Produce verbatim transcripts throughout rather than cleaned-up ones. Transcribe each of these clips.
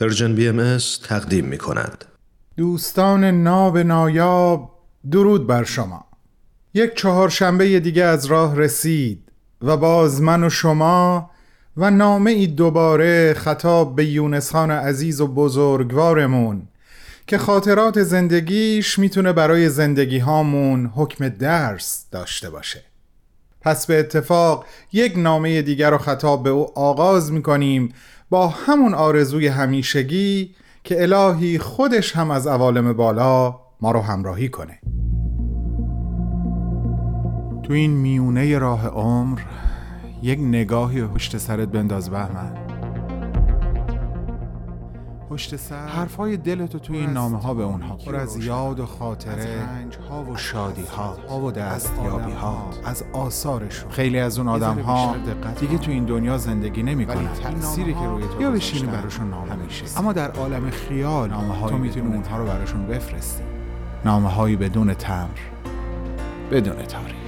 پرژن بی ام اس تقدیم می کند. دوستان ناب نایاب، درود بر شما. یک چهارشنبه دیگه از راه رسید و باز من و شما و نامه ای دوباره خطاب به یونس خان عزیز و بزرگوارمون که خاطرات زندگیش میتونه برای زندگی هامون حکم درس داشته باشه. پس به اتفاق یک نامه دیگر رو خطاب به او آغاز میکنیم با همون آرزوی همیشگی که الهی خودش هم از عوالم بالا ما رو همراهی کنه. تو این میونه راه عمر یک نگاهی پشت سرت بنداز بهمن. پشت سر حرفای دلتو توی این نامه ها به اونها پر از یاد و خاطره، از رنج ها و شادی ها و دستیابی ها، از آثارشون. خیلی از اون آدم ها دیگه تو این دنیا زندگی نمی کنن، تأثیری که روی تو یا بشینی براشون نامه میشه، اما در عالم خیال تو میتونی اونها رو براشون بفرستی. نامه هایی بدون تمر، بدون تاریخ.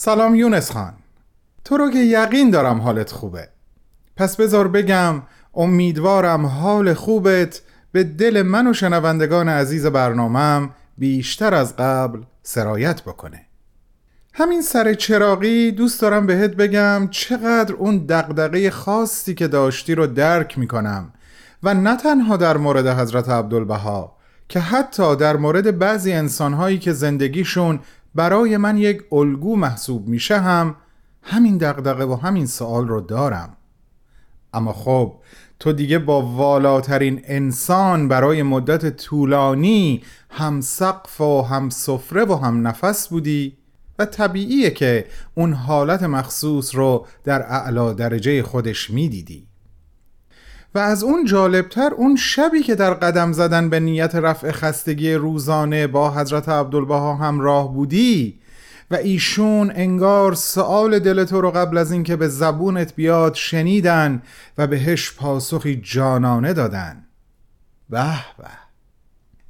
سلام یونس خان، تو رو که یقین دارم حالت خوبه، پس بذار بگم امیدوارم حال خوبت به دل من و شنوندگان عزیز برنامه‌ام بیشتر از قبل سرایت بکنه. همین سر چراغی دوست دارم بهت بگم چقدر اون دغدغه خاصی که داشتی رو درک میکنم و نه تنها در مورد حضرت عبدالبها که حتی در مورد بعضی انسانهایی که زندگیشون برای من یک الگو محسوب میشه هم همین دغدغه و همین سوال رو دارم. اما خب تو دیگه با والاترین انسان برای مدت طولانی هم سقف و هم سفره و هم نفس بودی و طبیعیه که اون حالت مخصوص رو در اعلی درجه خودش میدیدی. و از اون جالبتر اون شبی که در قدم زدن به نیت رفع خستگی روزانه با حضرت عبدالبها همراه بودی و ایشون انگار سؤال دلتو رو قبل از این که به زبونت بیاد شنیدن و بهش پاسخی جانانه دادن. به به.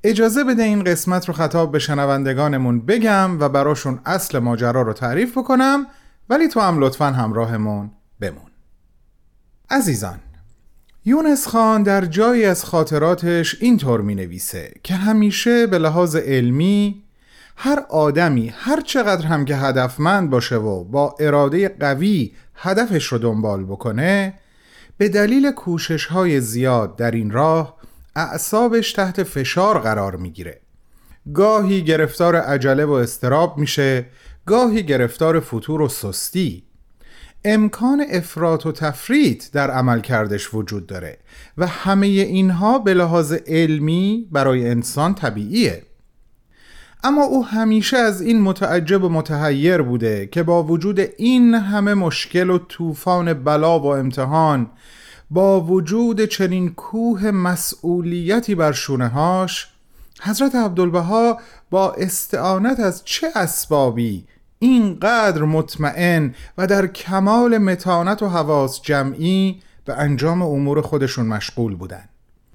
اجازه بده این قسمت رو خطاب به شنوندگانمون بگم و براشون اصل ماجرا رو تعریف بکنم، ولی تو هم لطفاً همراهمون بمون. عزیزان، یونس خان در جایی از خاطراتش اینطور می نویسه که همیشه به لحاظ علمی هر آدمی هر چقدر هم که هدفمند باشه و با اراده قوی هدفش رو دنبال بکنه، به دلیل کوشش‌های زیاد در این راه اعصابش تحت فشار قرار می گیره. گاهی گرفتار عجله و اضطراب میشه، گاهی گرفتار فتور و سستی. امکان افراط و تفریط در عمل کردش وجود داره و همه اینها به لحاظ علمی برای انسان طبیعیه. اما او همیشه از این متعجب و متحیر بوده که با وجود این همه مشکل و طوفان بلا و امتحان، با وجود چنین کوه مسئولیتی بر شونه‌هاش، حضرت عبدالبها با استعانت از چه اسبابی اینقدر مطمئن و در کمال متانت و حواس جمعی به انجام امور خودشون مشغول بودن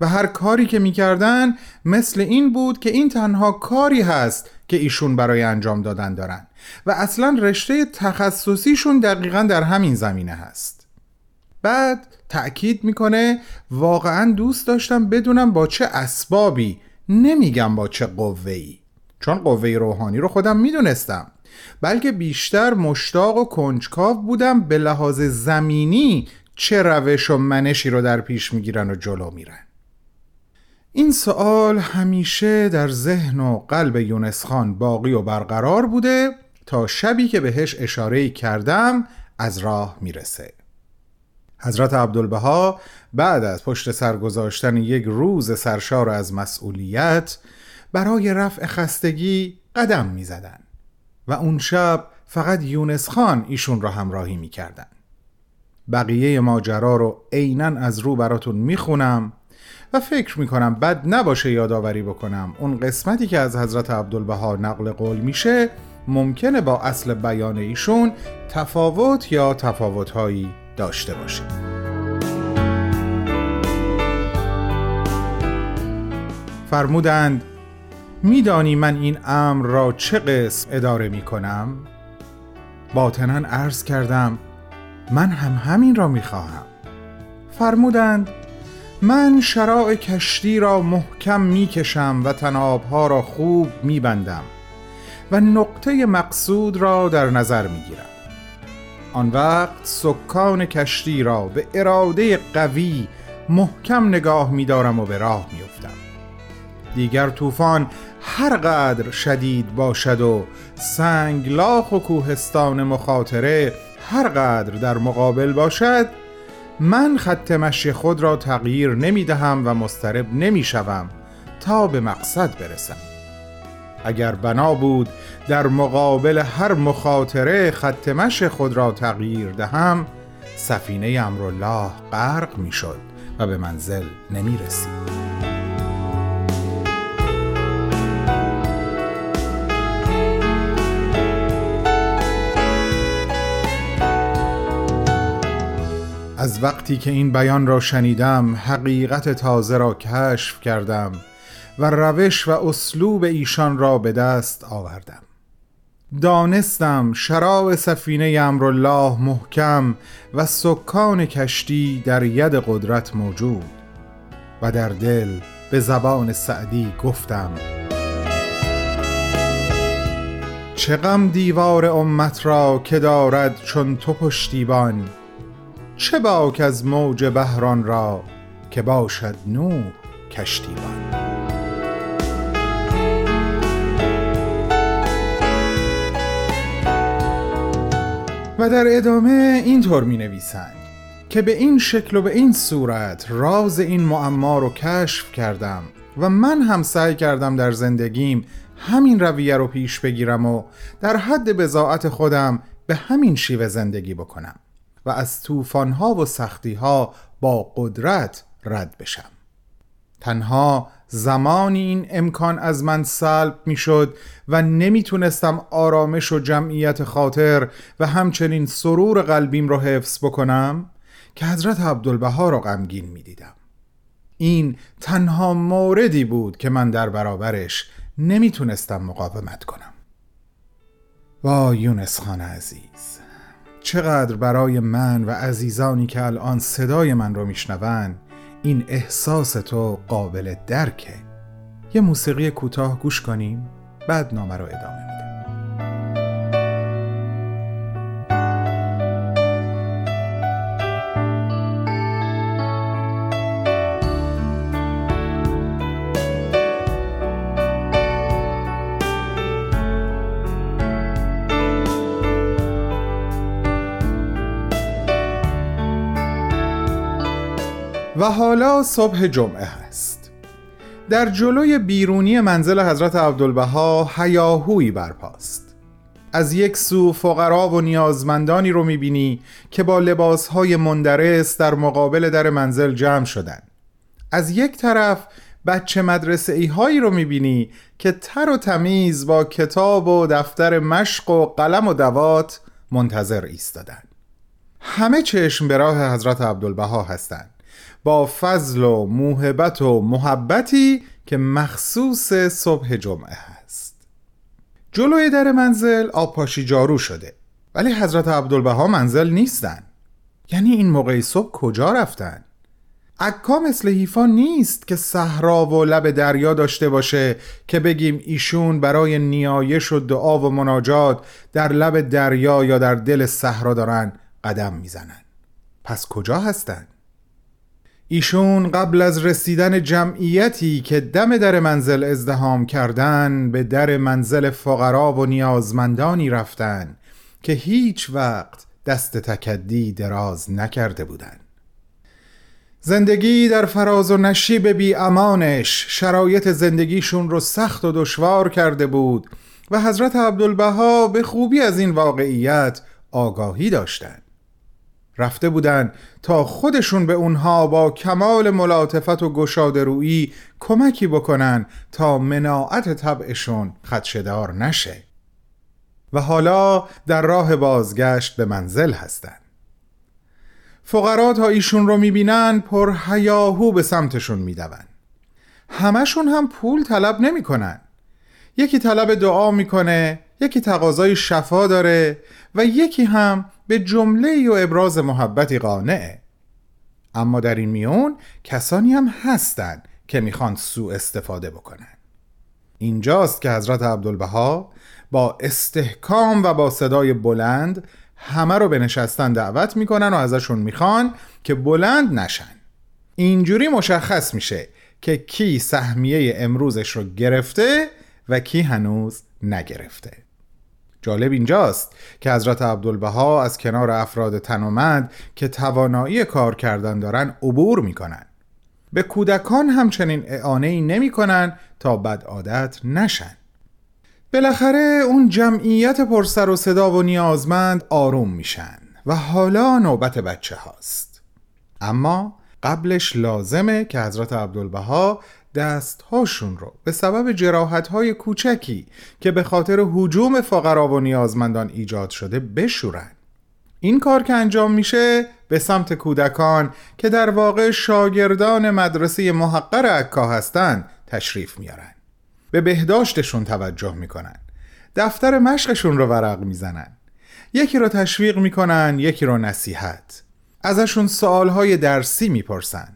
و هر کاری که میکردن مثل این بود که این تنها کاری هست که ایشون برای انجام دادن دارن و اصلا رشته تخصصیشون دقیقاً در همین زمینه هست. بعد تأکید میکنه واقعاً دوست داشتم بدونم با چه اسبابی، نمیگم با چه قوه‌ای، چون قوه روحانی رو خودم میدونستم، بلکه بیشتر مشتاق و کنجکاو بودم به لحاظ زمینی چه روش و منشی رو در پیش میگیرن و جلو میرن. این سوال همیشه در ذهن و قلب یونس خان باقی و برقرار بوده تا شبی که بهش اشاره‌ای کردم از راه میرسه. حضرت عبدالبها بعد از پشت سر گذاشتن یک روز سرشار از مسئولیت برای رفع خستگی قدم میزدن و اون شب فقط یونس خان ایشون را همراهی میکردن. بقیه ماجرا رو عیناً از رو براتون میخونم و فکر میکنم بد نباشه یادآوری بکنم اون قسمتی که از حضرت عبدالبها نقل قول میشه ممکنه با اصل بیان ایشون تفاوت یا تفاوت‌هایی داشته باشه. فرمودند میدانی من این امر را چه قسم اداره میکنم؟ باطناً عرض کردم من هم همین را میخواهم. فرمودند من شراع کشتی را محکم میکشم و طنابها را خوب میبندم و نقطه مقصود را در نظر میگیرم. آن وقت سکان کشتی را به اراده قوی محکم نگاه می‌دارم و به راه می‌افتم. دیگر طوفان هر قدر شدید باشد و سنگلاخ و کوهستان مخاطره هر قدر در مقابل باشد، من خط مشی خود را تغییر نمی‌دهم و مضطرب نمی‌شوم تا به مقصد برسم. اگر بنا بود در مقابل هر مخاطره خط مشی خود را تغییر دهم، سفینه امرالله غرق می‌شد و به منزل نمی‌رسید. از وقتی که این بیان را شنیدم حقیقت تازه را کشف کردم و روش و اسلوب ایشان را به دست آوردم. دانستم شراع سفینه امرالله محکم و سکان کشتی در ید قدرت موجود و در دل به زبان سعدی گفتم: چه غم دیوار امت را که دارد چون تو پشتیبان، چه باک از موج بحران را که باشد نور کشتیبان. و در ادامه اینطور می نویسند که به این شکل و به این صورت راز این معما رو کشف کردم و من هم سعی کردم در زندگیم همین رویه رو پیش بگیرم و در حد بضاعت خودم به همین شیوه زندگی بکنم و از طوفان‌ها و سختی‌ها با قدرت رد بشم. تنها زمانی این امکان از من سلب میشد و نمیتونستم آرامش و جمعیت خاطر و همچنین سرور قلبیم رو حفظ بکنم که حضرت عبدالبها رو غمگین میدیدم. این تنها موردی بود که من در برابرش نمیتونستم مقاومت کنم. وای یونس خان عزیز، چقدر برای من و عزیزانی که الان صدای من رو میشنون این احساس تو قابل درکه. یه موسیقی کوتاه گوش کنیم، بعد نامه رو ادامه میدم. و حالا صبح جمعه هست. در جلوی بیرونی منزل حضرت عبدالبها هیاهویی برپاست. از یک سو فقرا و نیازمندانی رو میبینی که با لباسهای مندرس در مقابل در منزل جمع شدن. از یک طرف بچه مدرسه ای هایی رو میبینی که تر و تمیز با کتاب و دفتر مشق و قلم و دوات منتظر ایستادن. همه چشم به راه حضرت عبدالبها هستند، با فضل و موهبت و محبتی که مخصوص صبح جمعه هست. جلوی در منزل آبپاشی جارو شده، ولی حضرت عبدالبها منزل نیستن. یعنی این موقع صبح کجا رفتن؟ عکا مثل حیفا نیست که صحرا و لب دریا داشته باشه که بگیم ایشون برای نیایش و دعا و مناجات در لب دریا یا در دل صحرا دارن قدم میزنن. پس کجا هستن؟ ایشون قبل از رسیدن جمعیتی که دم در منزل ازدحام کردن، به در منزل فقرا و نیازمندانی رفتن که هیچ وقت دست تکدی دراز نکرده بودن. زندگی در فراز و نشیب بی امانش شرایط زندگیشون رو سخت و دشوار کرده بود و حضرت عبدالبها به خوبی از این واقعیت آگاهی داشتند. رفته بودن تا خودشون به اونها با کمال ملاطفت و گشاده‌رویی کمکی بکنن تا مناعت طبعشون خدشه‌دار نشه و حالا در راه بازگشت به منزل هستن. فقرا تا ایشون رو میبینن پر هیاهو به سمتشون میدون. همشون هم پول طلب نمیکنن، یکی طلب دعا میکنه، یکی تقاضای شفا داره و یکی هم به جمله و ابراز محبتی قانعه. اما در این میون کسانی هم هستن که میخوان سوء استفاده بکنن. اینجاست که حضرت عبدالبها با استحکام و با صدای بلند همه رو به نشستن دعوت میکنن و ازشون میخوان که بلند نشن. اینجوری مشخص میشه که کی سهمیه امروزش رو گرفته و کی هنوز نگرفته. جالب اینجاست که حضرت عبدالبها از کنار افراد تنومند که توانایی کار کردن دارن عبور میکنن. به کودکان همچنین اعانه‌ای نمی‌کنن تا بد عادت نشن. بالاخره اون جمعیت پر سر و صدا و نیازمند آروم میشن و حالا نوبت بچه هاست. اما قبلش لازمه که حضرت عبدالبها دستهاشون رو به سبب جراحت‌های کوچکی که به خاطر هجوم فقرا و نیازمندان ایجاد شده بشورن. این کار که انجام میشه به سمت کودکان که در واقع شاگردان مدرسه محقر عکا هستن تشریف میارن. به بهداشتشون توجه میکنن. دفتر مشقشون رو ورق میزنن. یکی رو تشویق میکنن، یکی رو نصیحت. ازشون سوالهای درسی میپرسن.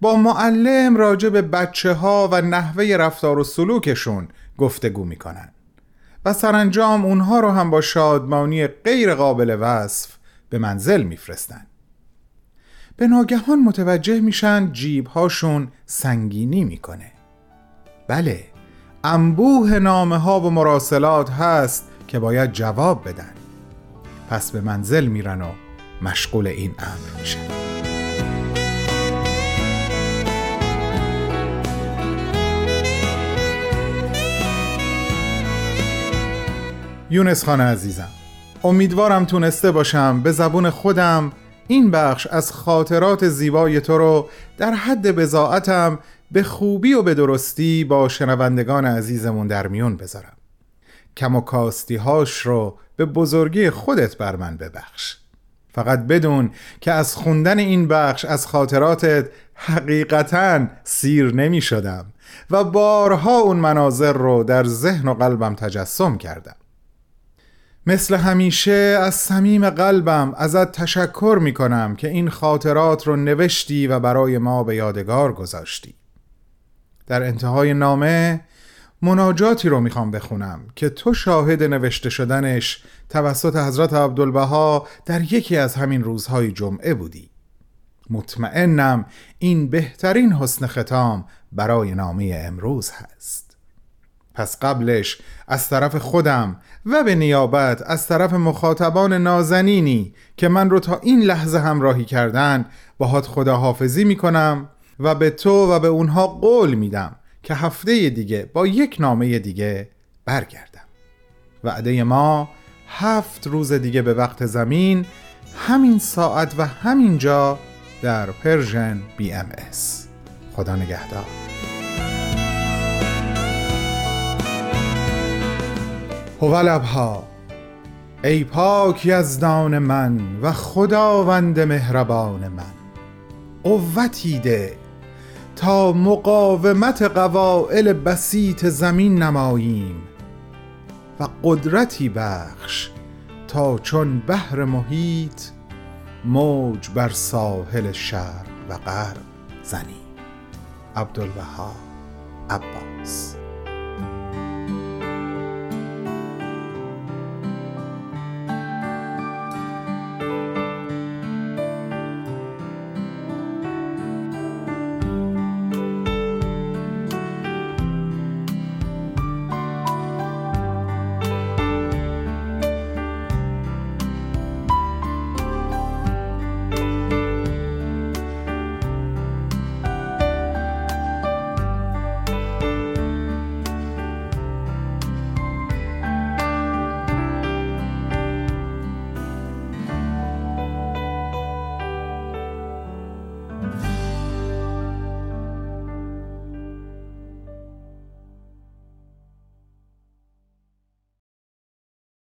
با معلم راجع به بچه ها و نحوه رفتار و سلوکشون گفتگو میکنن. و سرانجام اونها رو هم با شادمانی غیر قابل وصف به منزل میفرستن. به ناگهان متوجه میشن جیبهاشون سنگینی میکنه. بله، انبوه نامه ها و مراسلات هست که باید جواب بدن. پس به منزل میرن و مشغول این امر میشن. یونس خان عزیزم، امیدوارم تونسته باشم به زبون خودم این بخش از خاطرات زیبای تو رو در حد بضاعتم به خوبی و به درستی با شنوندگان عزیزمون در میون بذارم. کم و کاستی هاش رو به بزرگی خودت بر من ببخش. فقط بدون که از خوندن این بخش از خاطراتت حقیقتاً سیر نمی شدم و بارها اون مناظر رو در ذهن و قلبم تجسم کردم. مثل همیشه از صمیم قلبم ازت تشکر می کنم که این خاطرات رو نوشتی و برای ما به یادگار گذاشتی. در انتهای نامه مناجاتی رو می خوام بخونم که تو شاهد نوشته شدنش توسط حضرت عبدالبها در یکی از همین روزهای جمعه بودی. مطمئنم این بهترین حسن ختام برای نامه امروز هست. پس قبلش از طرف خودم و به نیابت از طرف مخاطبان نازنینی که من رو تا این لحظه همراهی کردن باهات خداحافظی میکنم و به تو و به اونها قول میدم که هفته دیگه با یک نامه دیگه برگردم. وعده ما هفت روز دیگه به وقت زمین، همین ساعت و همین جا در پرژن بی ام اس. خدا نگهدار. هوالبها. ای پاک یزدان من و خداوند مهربان من، قوتی ده تا مقاومت قوائل بسیط زمین نماییم و قدرتی بخش تا چون بحر محیط موج بر ساحل شرق و غرب زنیم. عبدالبها عباس.